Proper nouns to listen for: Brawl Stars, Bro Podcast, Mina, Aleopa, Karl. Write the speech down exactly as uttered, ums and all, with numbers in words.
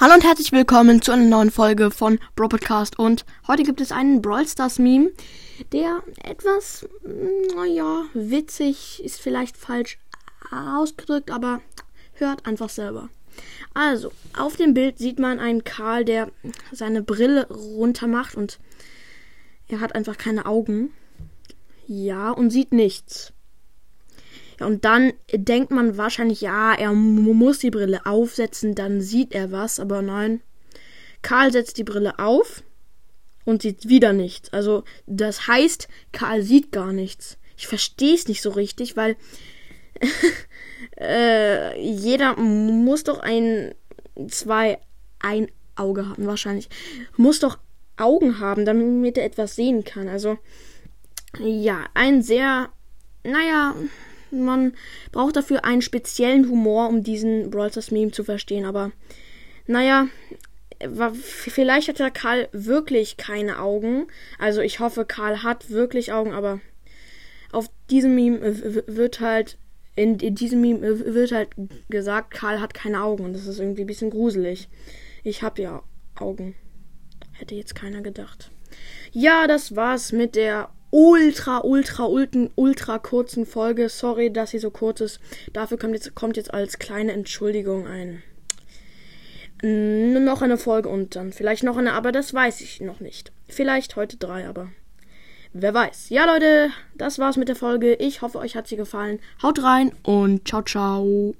Hallo und herzlich willkommen zu einer neuen Folge von Bro Podcast, und heute gibt es einen Brawl Stars Meme, der etwas, naja, witzig ist, vielleicht falsch ausgedrückt, aber hört einfach selber. Also, auf dem Bild sieht man einen Karl, der seine Brille runter macht und er hat einfach keine Augen. Ja, und sieht nichts. Ja, und dann denkt man wahrscheinlich, ja, er muss die Brille aufsetzen, dann sieht er was, aber nein. Karl setzt die Brille auf und sieht wieder nichts. Also das heißt, Karl sieht gar nichts. Ich verstehe es nicht so richtig, weil äh, jeder muss doch ein, zwei, ein Auge haben, wahrscheinlich. Muss doch Augen haben, damit er etwas sehen kann. Also ja, ein sehr, naja... Man braucht dafür einen speziellen Humor, um diesen Brawl Stars Meme zu verstehen. Aber naja, vielleicht hat ja Karl wirklich keine Augen. Also ich hoffe, Karl hat wirklich Augen. Aber auf diesem Meme wird halt in, in diesem Meme wird halt gesagt, Karl hat keine Augen. Und das ist irgendwie ein bisschen gruselig. Ich habe ja Augen. Hätte jetzt keiner gedacht. Ja, das war's mit der ultra, ultra, ultra, ultra kurzen Folge. Sorry, dass sie so kurz ist. Dafür kommt jetzt, kommt jetzt als kleine Entschuldigung ein. N- noch eine Folge und dann vielleicht noch eine, aber das weiß ich noch nicht. Vielleicht heute drei, aber wer weiß. Ja, Leute, das war's mit der Folge. Ich hoffe, euch hat sie gefallen. Haut rein und ciao, ciao.